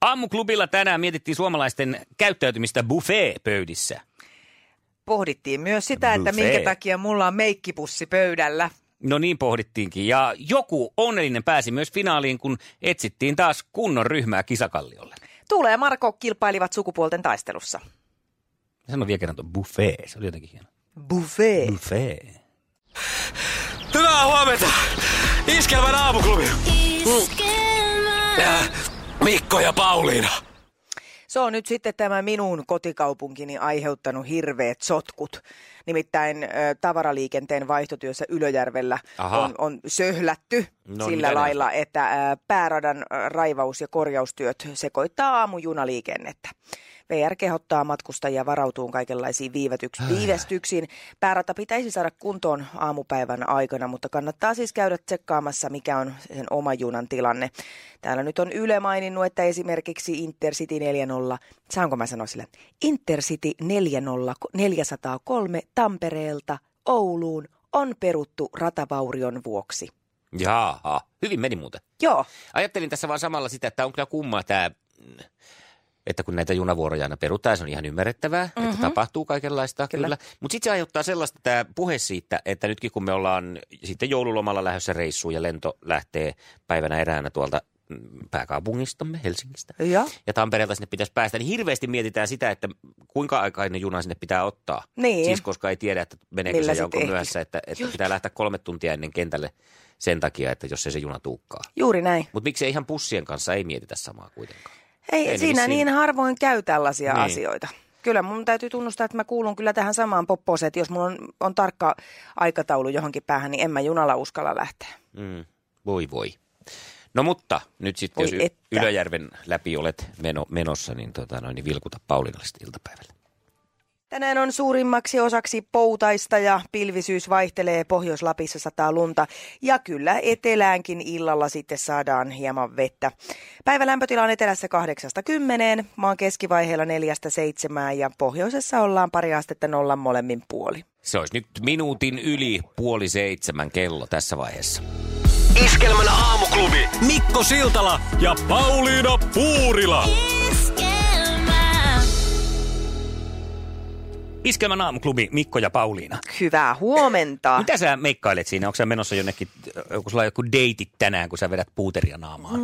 Aamuklubilla tänään mietittiin suomalaisten käyttäytymistä buffet-pöydissä. Pohdittiin myös sitä, että minkä takia mulla on meikkipussi pöydällä. No niin pohdittiinkin. Ja joku onnellinen pääsi myös finaaliin, kun etsittiin taas kunnon ryhmää Kisakalliolle. Tuule ja Marko kilpailivat sukupuolten taistelussa. Sano vielä kerran tuon buffet. Se oli jotenkin hieno. Buffet. Buffet. Hyvää huomenta. Iskelmän aamuklubi. Mikko ja Pauliina. Se on nyt sitten tämä minun kotikaupunkini aiheuttanut hirveät sotkut. Nimittäin tavaraliikenteen vaihtotyössä Ylöjärvellä on söhlätty sillä lailla, että pääradan raivaus- ja korjaustyöt sekoittaa aamujunaliikennettä. VR kehottaa matkustajia varautumaan kaikenlaisiin viivästyksiin. Päärata pitäisi saada kuntoon aamupäivän aikana, mutta kannattaa siis käydä tsekkaamassa, mikä on sen oma junan tilanne. Täällä nyt on Yle maininnut, että esimerkiksi Intercity 40, saanko mä sanoa sillä? Intercity 403 Tampereelta Ouluun on peruttu ratavaurion vuoksi. Jaaha, hyvin meni muuten. Joo. Ajattelin tässä vaan samalla sitä, että on kyllä kummaa tämä... Että kun näitä junavuoroja aina perutaan, se on ihan ymmärrettävää, että tapahtuu kaikenlaista, kyllä. Mutta sitten se aiheuttaa sellaista tämä puhe siitä, että nytkin kun me ollaan sitten joululomalla lähdössä reissuun ja lento lähtee päivänä eräänä tuolta pääkaupungistamme, Helsingistä, ja Tampereelta sinne pitäisi päästä, niin hirveästi mietitään sitä, että kuinka aikainen juna sinne pitää ottaa. Niin. Siis koska ei tiedä, että meneekö se jonkun myöhässä, että pitää lähteä 3 tuntia ennen kentälle. Sen takia, että jos ei se juna tuukkaa. Juuri näin. Mutta miksi ihan bussien kanssa ei mietitä samaa kuitenkaan? Ei siinä niin harvoin käy tällaisia asioita. Kyllä mun täytyy tunnustaa, että mä kuulun kyllä tähän samaan popposeen, että jos mulla on tarkka aikataulu johonkin päähän, niin en mä junalla uskalla lähteä. Voi. No mutta nyt sitten, jos Ylöjärven läpi olet menossa, niin, niin vilkuta Pauliinallisesti iltapäivällä. Tänään on suurimmaksi osaksi poutaista ja pilvisyys vaihtelee. Pohjois-Lapissa sataa lunta ja kyllä eteläänkin illalla sitten saadaan hieman vettä. Päivälämpötila on etelässä 8-10, maan keskivaiheella 4-7 ja pohjoisessa ollaan 2 astetta 0 molemmin puoli. Se olisi nyt 6:45 kello tässä vaiheessa. Iskelmän aamuklubi Mikko Siltala ja Pauliina Puurila. Iskelmän aamuklubi, Mikko ja Pauliina. Hyvää huomenta. Mitä sä meikkailet siinä? Onko sä menossa jonnekin, onko sulla joku deitit tänään, kun sä vedät puuteria naamaan?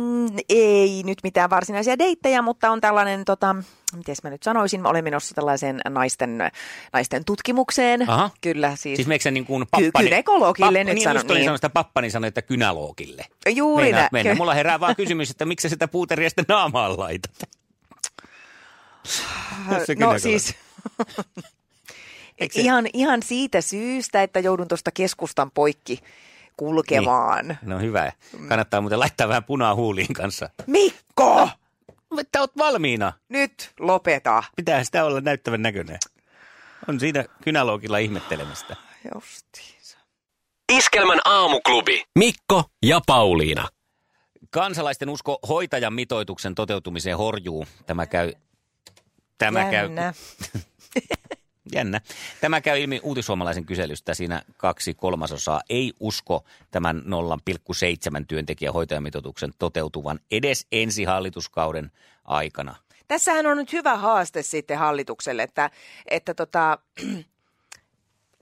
Ei nyt mitään varsinaisia deittejä, mutta on tällainen, miten mä nyt sanoisin, mä olen menossa tällaiseen naisten tutkimukseen. Aha. Kyllä siis. Siis meikö sä niin kuin pappani? Kynekologille nyt sanon. Niin, just sitä pappani sanoi, että kynäloogille. Juuri näin. Mulla herää vaan kysymys, että miksi sä sitä puuteria sitten naamaan laitat? No siis... Ihan siitä syystä, että joudun tuosta keskustan poikki kulkemaan. Niin. No hyvä. Kannattaa muuten laittaa vähän punaa huuliin kanssa. Mikko! Että oot valmiina. Nyt lopeta. Pitää sitä olla näyttävän näköinen. On siinä kynäloukilla ihmettelemistä. Justiinsa. Iskelmän aamuklubi. Mikko ja Pauliina. Kansalaisten usko hoitajan mitoituksen toteutumiseen horjuu. Tämä käy... Jännä. Tämä käy ilmi Uutissuomalaisen kyselystä. Siinä 2/3 ei usko tämän 0,7 työntekijän hoitajamitoituksen toteutuvan edes ensi hallituskauden aikana. Tässähän on nyt hyvä haaste sitten hallitukselle, että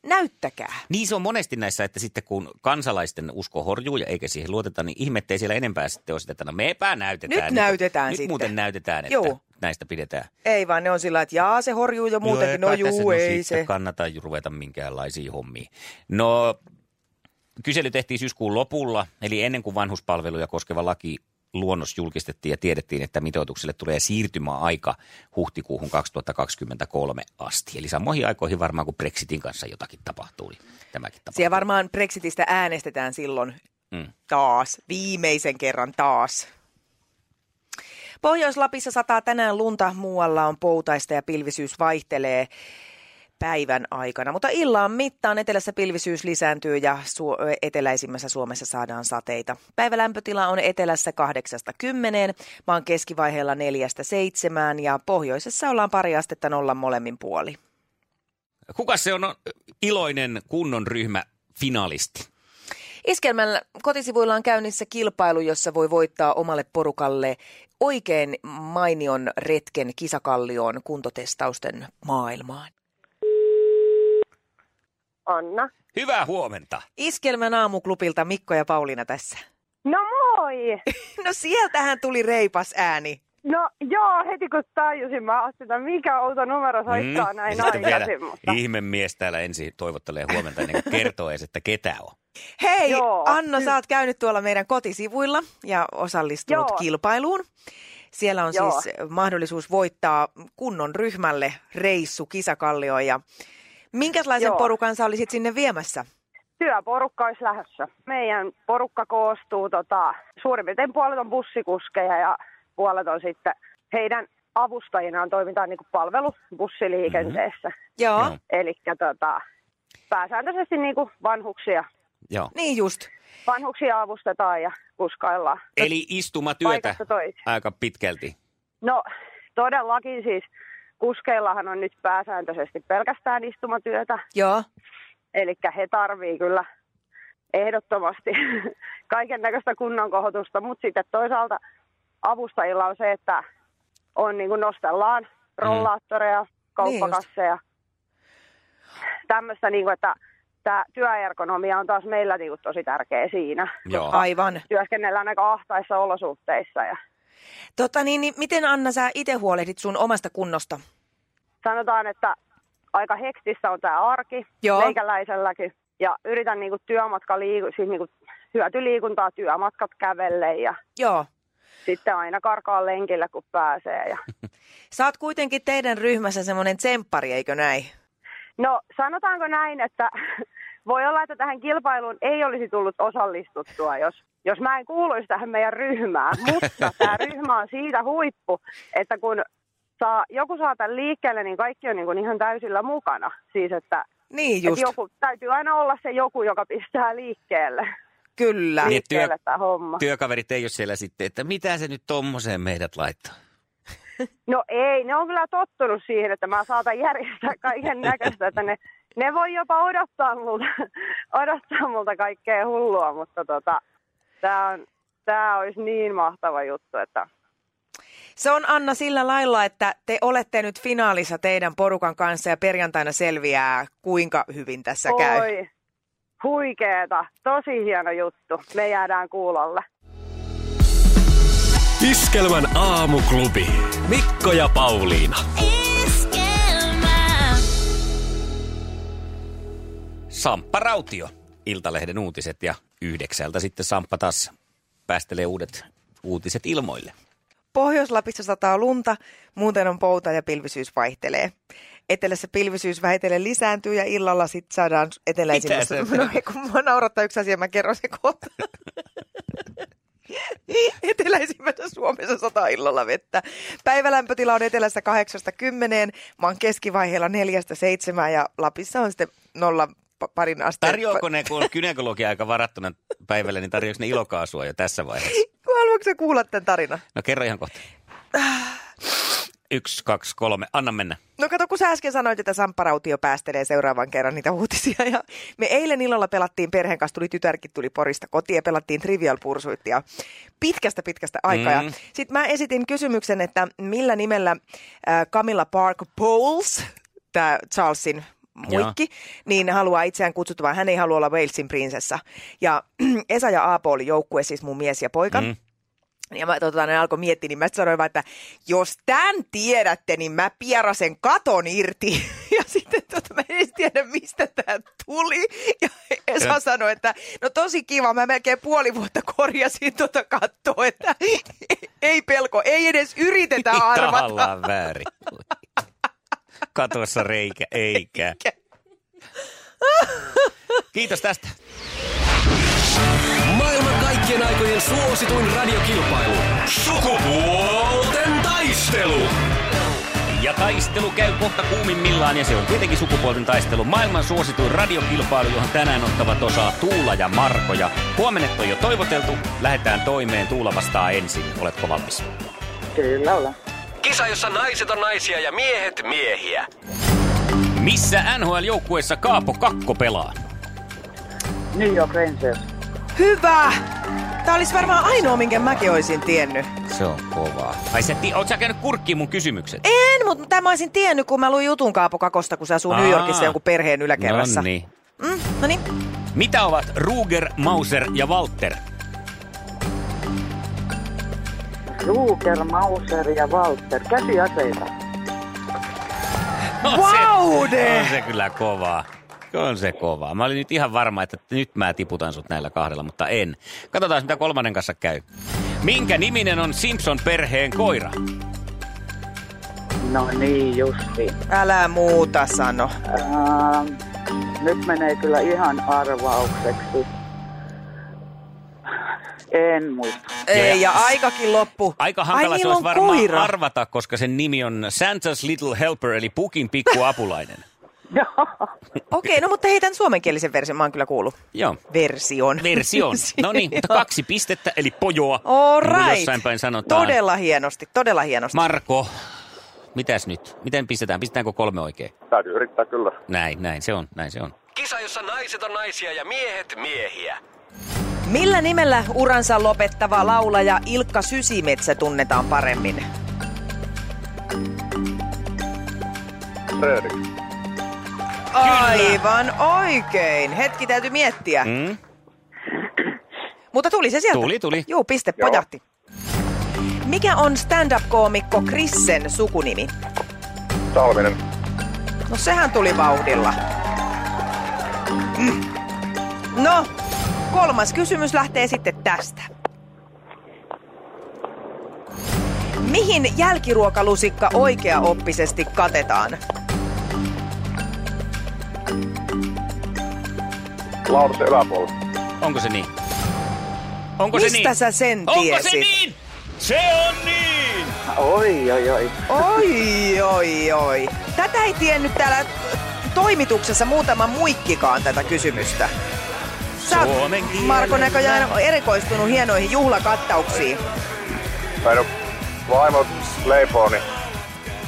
näyttäkää. Niin se on monesti näissä, että sitten kun kansalaisten usko horjuu ja eikä siihen luoteta, niin ihmettei siellä enempää sitten ole sitä, että no meepä näytetään. Nyt näytetään sitten. Nyt muuten näytetään, että... Joo. Näistä pidetään. Ei vaan, ne on sillä, että jaa, se horjuu jo muutenkin, ei se. Kannata ruveta minkäänlaisiin hommiin. No, kysely tehtiin syyskuun lopulla, eli ennen kuin vanhuspalveluja koskeva laki luonnos julkistettiin ja tiedettiin, että mitoitukselle tulee siirtymäaika huhtikuuhun 2023 asti. Eli samoihin aikoihin varmaan, kun Brexitin kanssa jotakin tapahtuu, niin tämäkin tapahtuu. Siellä varmaan Brexitistä äänestetään silloin taas, viimeisen kerran taas. Pohjois-Lapissa sataa tänään lunta, muualla on poutaista ja pilvisyys vaihtelee päivän aikana, mutta illan mittaan etelässä pilvisyys lisääntyy ja eteläisimmässä Suomessa saadaan sateita. Päivälämpötila on etelässä 8-10, maan keskivaiheella 4-7 ja pohjoisessa ollaan 2 astetta nollan molemmin puoli. Kuka se on iloinen kunnon ryhmä finalisti? Iskelmän kotisivuilla on käynnissä kilpailu, jossa voi voittaa omalle porukalle oikein mainion retken Kisakallioon kuntotestausten maailmaan. Anna. Hyvää huomenta. Iskelmän aamuklubilta Mikko ja Pauliina tässä. No moi. No sieltähän tuli reipas ääni. No joo, heti kun tajusin, mä ajattelin, että mikä outo numero soittaa näin aikaisin. Mutta... Ihmemies täällä ensin toivottelee huomenta ennen kuin kertoo edes, että ketä on. Hei, joo. Anna, sä oot käynyt tuolla meidän kotisivuilla ja osallistunut kilpailuun. Siellä on siis mahdollisuus voittaa kunnon ryhmälle reissu Kisakallioon ja... Minkälaisen porukan sä olisit sinne viemässä? Työporukka olisi lähdössä. Meidän porukka koostuu suurin piirtein puolet on bussikuskeja ja puolet on sitten heidän avustajinaan toimitaan niin kuin palvelubussiliikenteessä. Mm-hmm. Joo. Eli pääsääntöisesti niin kuin vanhuksia. Joo. Niin just. Vanhuksia avustetaan ja kuskaillaan. Eli istumatyötä aika pitkälti. No todellakin siis. Kuskeillahan on nyt pääsääntöisesti pelkästään istumatyötä. Joo. Elikkä he tarvii kyllä ehdottomasti kaiken näköistä kunnonkohotusta, mutta sitten toisaalta avustajilla on se, että on niin kuin nostellaan rollaattoreja, kauppakasseja. Niin tämmöistä, niin kuin, että tämä työergonomia on taas meillä niin kuin tosi tärkeä siinä. Joo. Aivan. Työskennellään aika ahtaissa olosuhteissa ja... niin miten Anna sä itse huolehdit sun omasta kunnosta? Sanotaan, että aika hektistä on tää arki meikäläiselläkin. Ja yritän niinku hyötyliikuntaa työmatkat kävelle ja sitten aina karkaa lenkillä kun pääsee. Ja... Sä oot kuitenkin teidän ryhmässä semmonen tsemppari, eikö näin? No sanotaanko näin, että voi olla, että tähän kilpailuun ei olisi tullut osallistuttua, jos mä en kuuluisi tähän meidän ryhmään, mutta tämä ryhmä on siitä huippu, että kun joku saa tämän liikkeelle, niin kaikki on niin kuin ihan täysillä mukana. Siis, että täytyy aina olla se joku, joka pistää liikkeelle. Kyllä. Liikkeelle tämä homma. Työkaverit ei ole siellä sitten, että mitä se nyt tommoseen meidät laittaa? No ei, ne on kyllä tottunut siihen, että mä saatan järjestää kaiken näköistä, että ne voi jopa odottaa multa kaikkea hullua, mutta Tämä olisi niin mahtava juttu, että... Se on, Anna, sillä lailla, että te olette nyt finaalissa teidän porukan kanssa ja perjantaina selviää, kuinka hyvin tässä käy. Oi, huikeeta. Tosi hieno juttu. Me jäädään kuulolle. Iskelmän aamuklubi. Mikko ja Pauliina. Iskelmä. Samppa Rautio. Iltalehden uutiset ja 9 sitten Samppa taas päästelee uudet uutiset ilmoille. Pohjois-Lapissa sataa lunta, muuten on pouta ja pilvisyys vaihtelee. Etelässä pilvisyys vähitellen lisääntyy ja illalla sitten saadaan eteläisimmässä. Kun mua naurattaa yksi asia, mä kerron se kohta. Eteläisimmässä Suomessa sataa illalla vettä. Päivälämpötila on etelässä 8-10, maan keskivaiheella 4-7 ja Lapissa on sitten 0. Tarjoako ne, kun on gynekologia aika varattuna päivällä, niin tarjoako ne ilokaasua jo tässä vaiheessa? Haluatko sä kuulla tämän tarinan? No kerro ihan kohta. 1, 2, 3. Anna mennä. No kato, kun sä äsken sanoit, että Samppa Rautio päästelee seuraavan kerran niitä uutisia. Ja me eilen illalla pelattiin perheen kanssa, tytärkin tuli Porista kotiin ja pelattiin Trivial Pursuittia pitkästä aikaa. Mm. Sitten mä esitin kysymyksen, että millä nimellä Camilla Park Pols, tämä Charlesin... muikki, niin haluaa itseään kutsuttavan. Hän ei halua olla Walesin prinsessa. Ja Esa ja Aapo oli joukkue, siis mun mies ja poika. Mm. Ja mä ne alkoi miettiä, niin mä sanoin vaan, että jos tämän tiedätte, niin mä pierasen katon irti. Ja sitten mä en tiedä, mistä tämä tuli. Ja Esa sanoi, että no tosi kiva, mä melkein puoli vuotta korjasin kattoa, että ei pelko, ei edes yritetä arvata. Tahallaan väärin. Katossa reikä, eikä. Kiitos tästä. Maailman kaikkien aikojen suosituin radiokilpailu. Sukupuolten. Taistelu! Ja taistelu käy kohta kuumimmillaan, ja se on kuitenkin sukupuolten taistelu. Maailman suosituin radiokilpailu, johon tänään ottavat osaa Tuula ja Marko. Ja huomennet on jo toivoteltu. Lähdetään toimeen. Tuula vastaa ensin. Oletko valmis? Kyllä ollaan. Kisa, jossa naiset on naisia ja miehet miehiä. Missä NHL-joukkueessa Kaapo Kakko pelaa? New York Rangers. Hyvä! Tää olisi varmaan ainoa, minkä mäkin olisin tiennyt. Se on kovaa. Ai sä, oot sä käynyt kurkkiin mun kysymykset? En, mutta tämä olisin tiennyt, kun mä luin jutun Kaapo Kakosta, kun sä asuu New Yorkissa jonkun perheen yläkerrassa. Nonni. Noniin. Mitä ovat Ruger, Mauser ja Walter? Ruger, Mauser ja Walter. Käsiaseita. Vaude! On se kyllä kovaa. On se kovaa. Mä olin nyt ihan varma, että nyt mä tiputan sut näillä kahdella, mutta en. Katsotaan, mitä kolmannen kanssa käy. Minkä niminen on Simpson-perheen koira? No niin, Jussi. Älä muuta sano. Nyt menee kyllä ihan arvaukseksi. En muista. Ei, ja aikakin loppu. Aika hankala se olisi varmaan koira arvata, koska sen nimi on Santa's Little Helper, eli pukin pikkuapulainen. Okei, no mutta hei, tämän suomenkielisen version mä oon kyllä kuullut. Joo. Version. No niin, mutta 2 pistettä, eli pojoa. All right. Jossain päin sanotaan. Todella hienosti. Marko, mitäs nyt? Miten pistetään? Pistetäänkö 3 oikein? Täytyy yrittää kyllä. Näin se on. Kisa, jossa naiset on naisia ja miehet miehiä. Millä nimellä uransa lopettava laulaja Ilkka Sysimetsä tunnetaan paremmin? Pöödy. Aivan oikein. Hetki, täytyy miettiä. Mutta tuli se sieltä. Tuli. Juu, piste pojahti. Mikä on stand-up-koomikko Chrissen sukunimi? Talminen. No sehän tuli vauhdilla. No, 3. kysymys lähtee sitten tästä. Mihin jälkiruokalusikka oikeaoppisesti katetaan? Lauduksen yläpuolella. Onko se niin? Mistä sä sen tiesit? Onko se niin? Se on niin! Oi. Oi. Tätä ei tiennyt täällä toimituksessa muutama muikkikaan tätä kysymystä. Sä oot, Marko, näköjään erikoistunut hienoihin juhlakattauksiin. Päin vaimo leipoo, niin...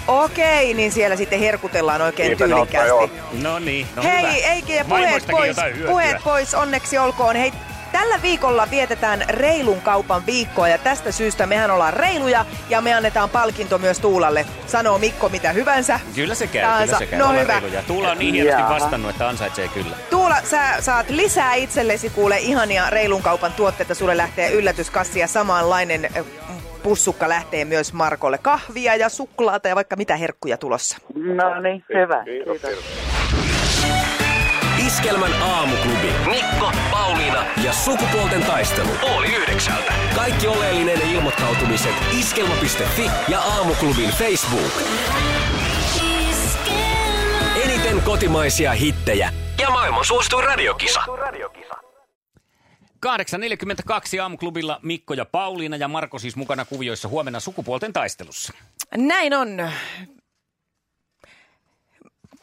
Okei, niin siellä sitten herkutellaan oikein tyylikkäästi. No niin. Hei, Eiki, ja puheet pois, onneksi olkoon. Hei, tällä viikolla vietetään reilun kaupan viikkoa, ja tästä syystä mehän ollaan reiluja ja me annetaan palkinto myös Tuulalle. Sanoo Mikko mitä hyvänsä. Kyllä se käy. No hyvä. Reiluja. Tuula on niin hienosti vastannut, että ansaitsee kyllä. Tuula, sä saat lisää itsellesi kuule ihania reilun kaupan tuotteita. Sulle lähtee yllätyskassi ja samanlainen... Pussukka lähtee myös Markolle. Kahvia ja suklaata ja vaikka mitä herkkuja tulossa. No niin, hyvä. Kiitos. Iskelmän aamuklubi. Mikko, Pauliina ja sukupuolten taistelu. 8:30. Kaikki oleellinen ilmoittautumiset iskelma.fi ja aamuklubin Facebook. Iskelma. Eniten kotimaisia hittejä ja maailman suosituin radiokisa. 8:42 aamuklubilla Mikko ja Pauliina ja Marko siis mukana kuvioissa huomenna sukupuolten taistelussa. Näin on.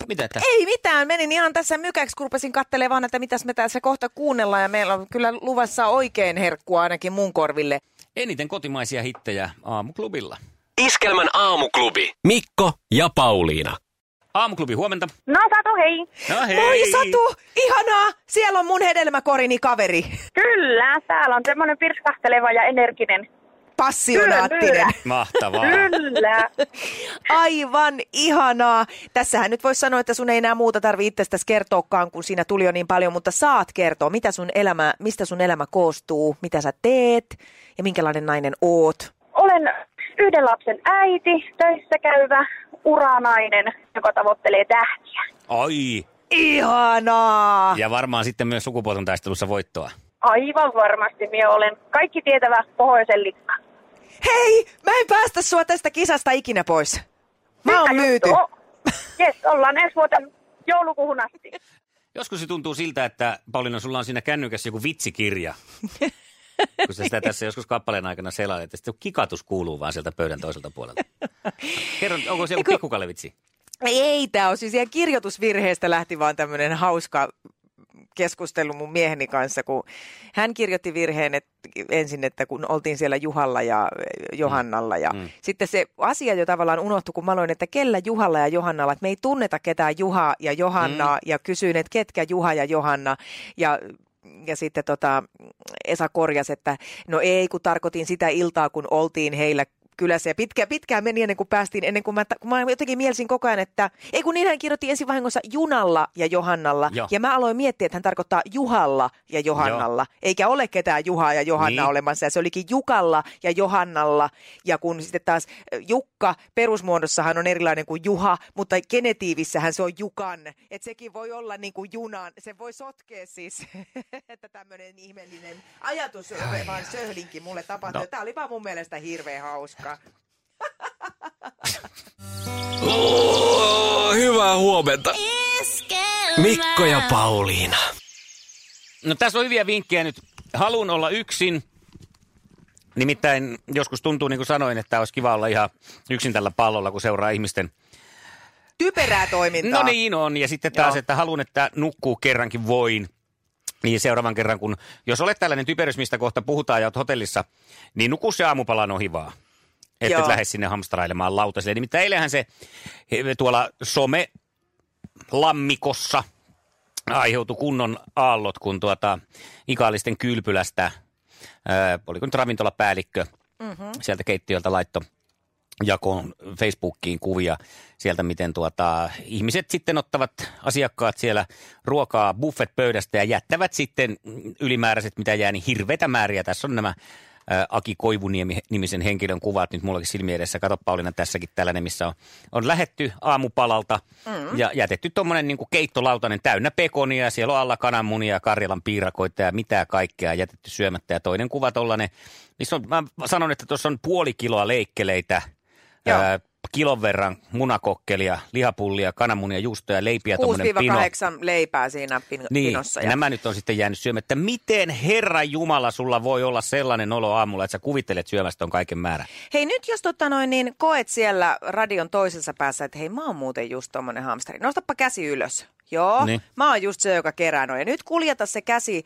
Mitä tässä? Ei mitään, menin ihan tässä mykäksi, kun rupesin katselemaan, että mitäs me tässä kohta kuunnellaan. Ja meillä on kyllä luvassa oikein herkkua ainakin mun korville. Eniten kotimaisia hittejä aamuklubilla. Iskelmän aamuklubi. Mikko ja Pauliina. Aamuklubi, huomenta. No Satu, hei. No hei. Moi Satu, ihanaa. Siellä on mun hedelmäkorini kaveri. Kyllä, täällä on semmoinen pirskahteleva ja energinen. Passionaattinen. Mahtavaa. Kyllä. Aivan ihanaa. Tässähän nyt voisi sanoa, että sun ei enää muuta tarvitse itsestäsi kertoakaan, kun siinä tuli jo niin paljon, mutta saat kertoa, mistä sun elämä koostuu, mitä sä teet ja minkälainen nainen oot. Olen yhden lapsen äiti, töissä käyvä uranainen, joka tavoittelee tähtiä. Ai! Ihanaa! Ja varmaan sitten myös sukupuolten taistelussa voittoa. Aivan varmasti, minä olen kaikki tietävä pohjoisen likka. Hei, mä en päästä sua tästä kisasta ikinä pois. Mä oon myyty. Jes, ollaan ensi vuoden joulukuuhun asti. Joskus se tuntuu siltä, että Pauliina, sulla on siinä kännykässä joku vitsikirja. Kun sä sitä tässä joskus kappaleen aikana selailet, ja sitten kikatus kuuluu vaan sieltä pöydän toiselta puolelta. Kerron, onko se joku pikkukalevitsi? Ei, tää on siis ihan kirjoitusvirheestä lähti vaan tämmöinen hauska keskustelu mun mieheni kanssa, kun hän kirjoitti virheen että kun oltiin siellä Juhalla ja Johannalla. Ja sitten se asia jo tavallaan unohtui, kun mä aloin, että kellä Juhalla ja Johannalla, että me ei tunneta ketään Juhaa ja Johannaa, ja kysyin, että ketkä Juha ja Johanna, ja sitten Esa korjasi, että no ei, kun tarkoitin sitä iltaa, kun oltiin heillä kylässä. Ja pitkään meni ennen kuin mä jotenkin mielsin koko ajan, että ei kun niin hän kirjoitti ensin vahingossa junalla ja Johannalla. Joo. Ja mä aloin miettiä, että hän tarkoittaa Juhalla ja Johannalla. Joo. Eikä ole ketään Juhaa ja Johanna olemassa. Ja se olikin Jukalla ja Johannalla. Ja kun sitten taas Jukka perusmuodossahan on erilainen kuin Juha, mutta genetiivissähän se on Jukan. Että sekin voi olla niin kuin junan. Se voi sotkea siis, että tämmöinen ihmeellinen ajatus vaan söhlinkin mulle tapahtui. No. Tämä oli vaan mun mielestä hirveän hauska. Hyvää huomenta. Mikko ja Pauliina. No tässä on hyviä vinkkejä nyt. Haluan olla yksin. Nimittäin joskus tuntuu, niin kuin sanoin, että olisi kiva olla ihan yksin tällä pallolla, kun seuraa ihmisten typerää toimintaa. No niin on. Ja sitten taas, että haluan, että nukkuu kerrankin voin. Niin seuraavan kerran, kun jos olet tällainen typerys, mistä kohta puhutaan ja olet hotellissa, niin nuku se aamupalan ohi vaan. Että et lähde sinne hamstrailemaan lautasille. Nimittäin eilenhän se tuolla somelammikossa aiheutui kunnon aallot, kun Ikaalisten kylpylästä, oliko nyt ravintolapäällikkö, sieltä keittiöltä laittoi jakoon Facebookiin kuvia sieltä, miten ihmiset sitten ottavat asiakkaat siellä ruokaa buffetpöydästä ja jättävät sitten ylimääräiset, mitä jää, niin hirveitä määriä. Tässä on nämä Aki Koivuniemi-nimisen henkilön kuvat nyt mullakin silmi edessä. Kato Pauliina tässäkin tällainen, missä on lähetty aamupalalta ja jätetty tuommoinen niin kuin keittolautanen täynnä pekonia. Siellä on alla kananmunia, Karjalan piirakoita ja mitä kaikkea jätetty syömättä. Ja toinen kuva tollainen, missä on, mä sanon, että tuossa on 0,5 kiloa leikkeleitä, kilon verran munakokkelia, lihapullia, kananmunia, juustoja, leipiä, tuommoinen pino. 6-8 leipää siinä pinossa. Niin, ja nämä nyt on sitten jäänyt syömättä. Miten, Herra Jumala, sulla voi olla sellainen olo aamulla, että sä kuvittelet syömästä on kaiken määrä? Hei, nyt jos niin koet siellä radion toisessa päässä, että hei, mä oon muuten just tommonen hamsteri. Nostappa käsi ylös. Joo, niin. Mä oon just se, joka kerää noin. Ja nyt kuljeta se käsi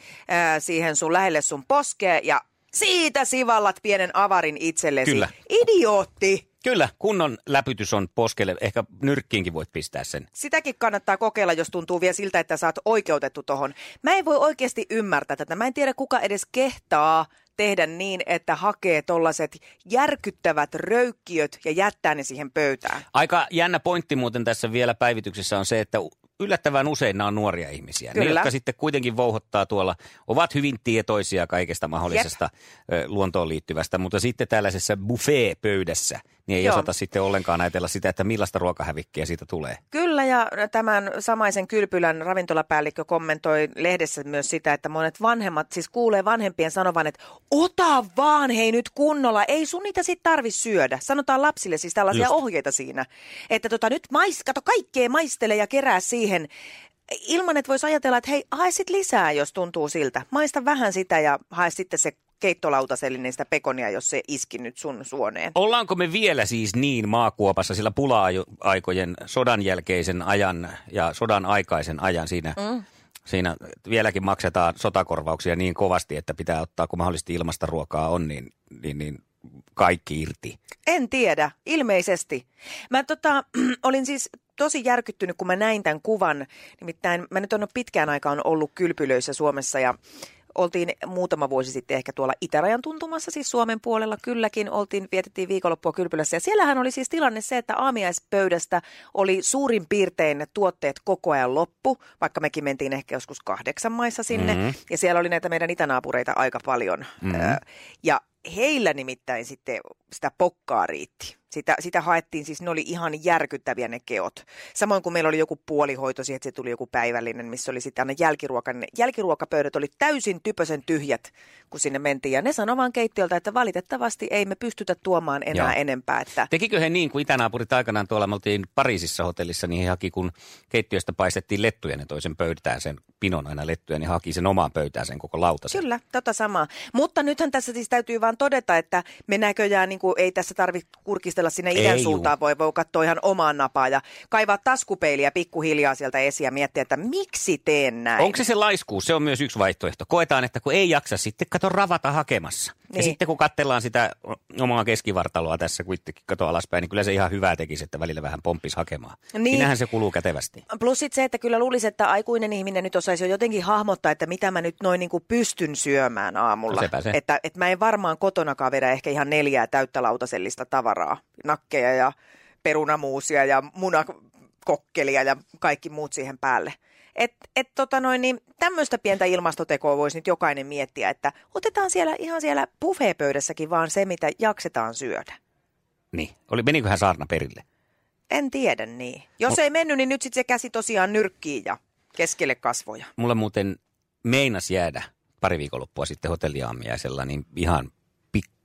siihen sun lähelle sun poskeen ja siitä sivallat pienen avarin itsellesi. Kyllä. Idiootti! Kyllä, kunnon läpytys on poskelle. Ehkä nyrkkiinkin voit pistää sen. Sitäkin kannattaa kokeilla, jos tuntuu vielä siltä, että sä oot oikeutettu tohon. Mä en voi oikeasti ymmärtää tätä. Mä en tiedä, kuka edes kehtaa tehdä niin, että hakee tollaset järkyttävät röykkiöt ja jättää ne siihen pöytään. Aika jännä pointti muuten tässä vielä päivityksessä on se, että yllättävän usein nämä on nuoria ihmisiä. Kyllä. Ne, jotka sitten kuitenkin vouhottaa tuolla, ovat hyvin tietoisia kaikesta mahdollisesta luontoon liittyvästä, mutta sitten tällaisessa buffet-pöydässä niin ei osata sitten ollenkaan ajatella sitä, että millaista ruokahävikkiä siitä tulee. Kyllä, ja tämän samaisen kylpylän ravintolapäällikkö kommentoi lehdessä myös sitä, että monet vanhemmat, siis kuulee vanhempien sanovan, että ota vaan hei nyt kunnolla, ei sun niitä sit tarvi syödä. Sanotaan lapsille siis tällaisia ohjeita siinä, että nyt kato kaikkea maistele ja kerää siihen. Ilman, että voisi ajatella, että hei, hae sit lisää, jos tuntuu siltä. Maista vähän sitä ja hae sitten se keittolautasellinen sitä pekonia, jos se iski nyt sun suoneen. Ollaanko me vielä siis niin maakuopassa sillä pula-aikojen sodan jälkeisen ajan ja sodan aikaisen ajan siinä? Siinä vieläkin maksetaan sotakorvauksia niin kovasti, että pitää ottaa, kun mahdollisesti ilmasta ruokaa on, niin kaikki irti. En tiedä, ilmeisesti. Mä olin siis tosi järkyttynyt, kun mä näin tämän kuvan. Nimittäin mä nyt on pitkään aikaan ollut kylpylöissä Suomessa ja oltiin muutama vuosi sitten ehkä tuolla itärajan tuntumassa, siis Suomen puolella kylläkin. Vietettiin viikonloppua kylpylässä ja siellähän oli siis tilanne se, että aamiaispöydästä oli suurin piirtein tuotteet koko ajan loppu, vaikka mekin mentiin ehkä joskus 8 maissa sinne. Ja siellä oli näitä meidän itänaapureita aika paljon. Ja heillä nimittäin sitten sitä pokkaa riitti. Sitä haettiin, siis ne oli ihan järkyttäviä ne keot. Samoin kuin meillä oli joku puolihoito, siihen se tuli joku päivällinen, missä oli sitten aina jälkiruokapöydät oli täysin typösen tyhjät, kun sinne mentiin. Ja ne sanoi vaan keittiöltä, että valitettavasti ei me pystytä tuomaan enää enempää. Että... Tekikö he niin, kuin itänaapurit aikanaan tuolla, me oltiin Pariisissa hotellissa, niin he haki, kun keittiöstä paistettiin lettuja, ne toisen pöytään sen pinon aina lettuja, niin haki sen omaan pöytään sen koko lautasen. Kyllä, tota samaa. Mutta nythän tässä siis täytyy vaan todeta, että me näköjään niin kuin, ei tässä tarvitse kurkistaa sinne idän suuntaan, voi katsoa ihan omaan napaan ja kaivaa taskupeiliä pikkuhiljaa sieltä esiin ja miettiä, että miksi teen näin. Onko se laiskuus? Se on myös yksi vaihtoehto. Koetaan, että kun ei jaksa, sitten kato ravata hakemassa. Niin. Ja sitten kun katsellaan sitä omaa keskivartaloa tässä, kun itsekin kato alaspäin, niin kyllä se ihan hyvää tekisi, että välillä vähän pomppisi hakemaan. Niin. Siinähän se kuluu kätevästi. Plus sitten se, että kyllä luulisi, että aikuinen ihminen nyt osaisi jo jotenkin hahmottaa, että mitä mä nyt noin niin kuin pystyn syömään aamulla. No se. Että mä en varmaan kotonakaan vedä ehkä ihan 4 täyttä lautasellista tavaraa. Nakkeja ja perunamuusia ja munakokkelia ja kaikki muut siihen päälle. Niin tämmöistä pientä ilmastotekoa voisi nyt jokainen miettiä, että otetaan siellä ihan siellä buffeepöydässäkin vaan se, mitä jaksetaan syödä. Niin. Meniköhän saarna perille? En tiedä niin. Jos ei mennyt, niin nyt sitten se käsi tosiaan nyrkkiin ja keskelle kasvoja. Mulla muuten meinasi jäädä pari viikonloppua sitten hotelliaamiaisella niin ihan...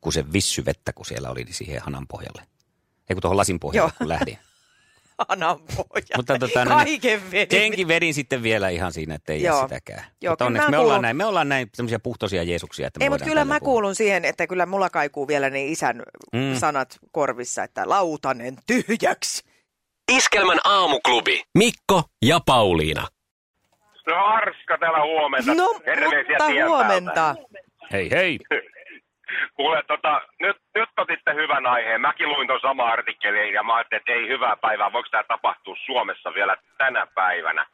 kun se vissyvettä, kun siellä oli, niin siihen hanan pohjalle. Ei kun tuohon lasin pohjalle, kun lähdin. Hanan pohjalle. Mutta kaiken vedin. Senkin vedin sitten vielä ihan siinä, ettei jää sitäkään. Joo, mutta onneksi me ollaan näin semmoisia puhtoisia Jeesuksia. Että ei, mutta kyllä mä kuulun siihen, että kyllä mulla kaikuu vielä ne isän sanat korvissa, että lautanen tyhjäksi. Iskelmän aamuklubi. Mikko ja Pauliina. No Arska täällä huomenta. No mutta huomenta. Hei hei. Kuule, nyt otitte hyvän aiheen. Mäkin luin tuon saman artikkelin ja mä ajattelin, että ei hyvää päivää. Voiko tämä tapahtua Suomessa vielä tänä päivänä?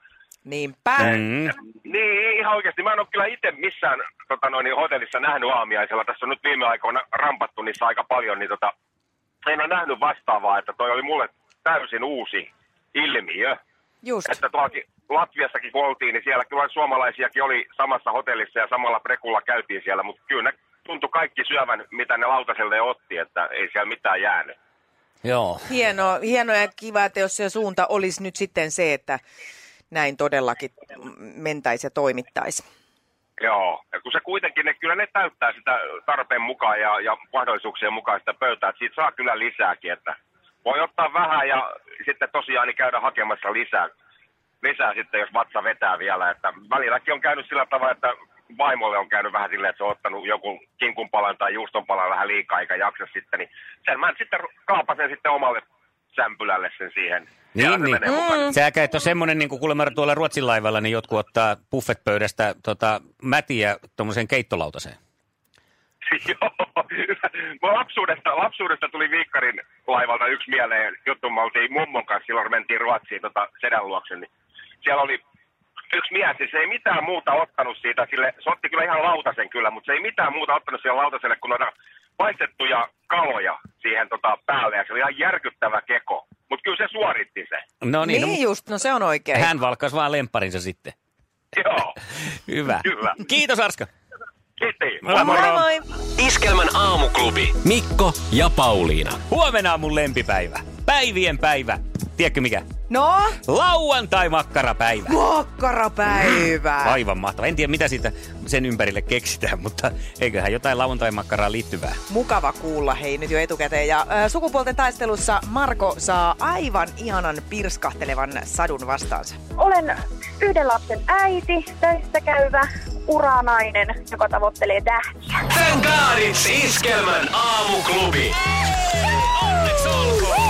Niinpä. Niin, ihan oikeasti. Mä en ole kyllä itse missään hotellissa nähnyt aamiaisella. Tässä on nyt viime aikoina rampattu niissä aika paljon. Niin en ole nähnyt vastaavaa, että toi oli mulle täysin uusi ilmiö. Just. Että tuolta Latviassakin kun oltiin, niin siellä kyllä suomalaisiakin oli samassa hotellissa ja samalla prekulla käytiin siellä, mutta kyllä tuntui kaikki syövän, mitä ne lautaselle otti, että ei siellä mitään jäänyt. Joo. Hienoa ja kiva, että jos se suunta olisi nyt sitten se, että näin todellakin mentäisi ja toimittaisi. Joo, ja kun se kuitenkin, kyllä ne täyttää sitä tarpeen mukaan ja mahdollisuuksien mukaan sitä pöytää, että siitä saa kyllä lisääkin, että voi ottaa vähän ja sitten tosiaan niin käydä hakemassa lisää sitten, jos vatsa vetää vielä, että välilläkin on käynyt sillä tavalla, että vaimolle on käynyt vähän silleen, että se on ottanut joku kinkunpalan tai juustonpalan vähän liikaa eikä jaksa sitten, niin sen mä sitten kaapasen sitten omalle sämpylälle sen siihen. Niin. Säkä, että on semmoinen, niin kuin kuulemma tuolla Ruotsin laivalla, niin jotkut ottaa buffetpöydästä mätiä tuommoiseen keittolautaseen. Joo, lapsuudesta tuli Viikkarin laivalta yksi mieleen juttu, me oltiin mummon kanssa, silloin mentiin Ruotsiin sedän luokse, niin siellä oli yksi mies, siis ei mitään muuta ottanut siitä, se otti kyllä ihan lautasen kyllä, mutta se ei mitään muuta ottanut siihen lautaselle kuin noita paistettuja kaloja siihen päälle, ja se oli ihan järkyttävä keko, mutta kyllä se suoritti se. No niin, just, se on oikein. Hän valkkasi vaan lempparinsa sitten. Joo. Hyvä. Kyllä. Kiitos Arska. Kiitos. Moi. Iskelmän aamuklubi. Mikko ja Pauliina. Huomenna on mun lempipäivä. Päivien päivä. Tiedätkö mikä? No? Lauantai-makkarapäivä. Makkarapäivä. Aivan mahtava. En tiedä, mitä siitä sen ympärille keksitään, mutta eiköhän jotain lauantai-makkaraa liittyvää. Mukava kuulla, hei nyt jo etukäteen. Ja sukupuolten taistelussa Marko saa aivan ihanan pirskahtelevan sadun vastaansa. Olen yhden lapsen äiti, töissä käyvä uranainen, joka tavoittelee tähtiä. Tän kaarits Iskelmän aamuklubi. Onneksi olkoon.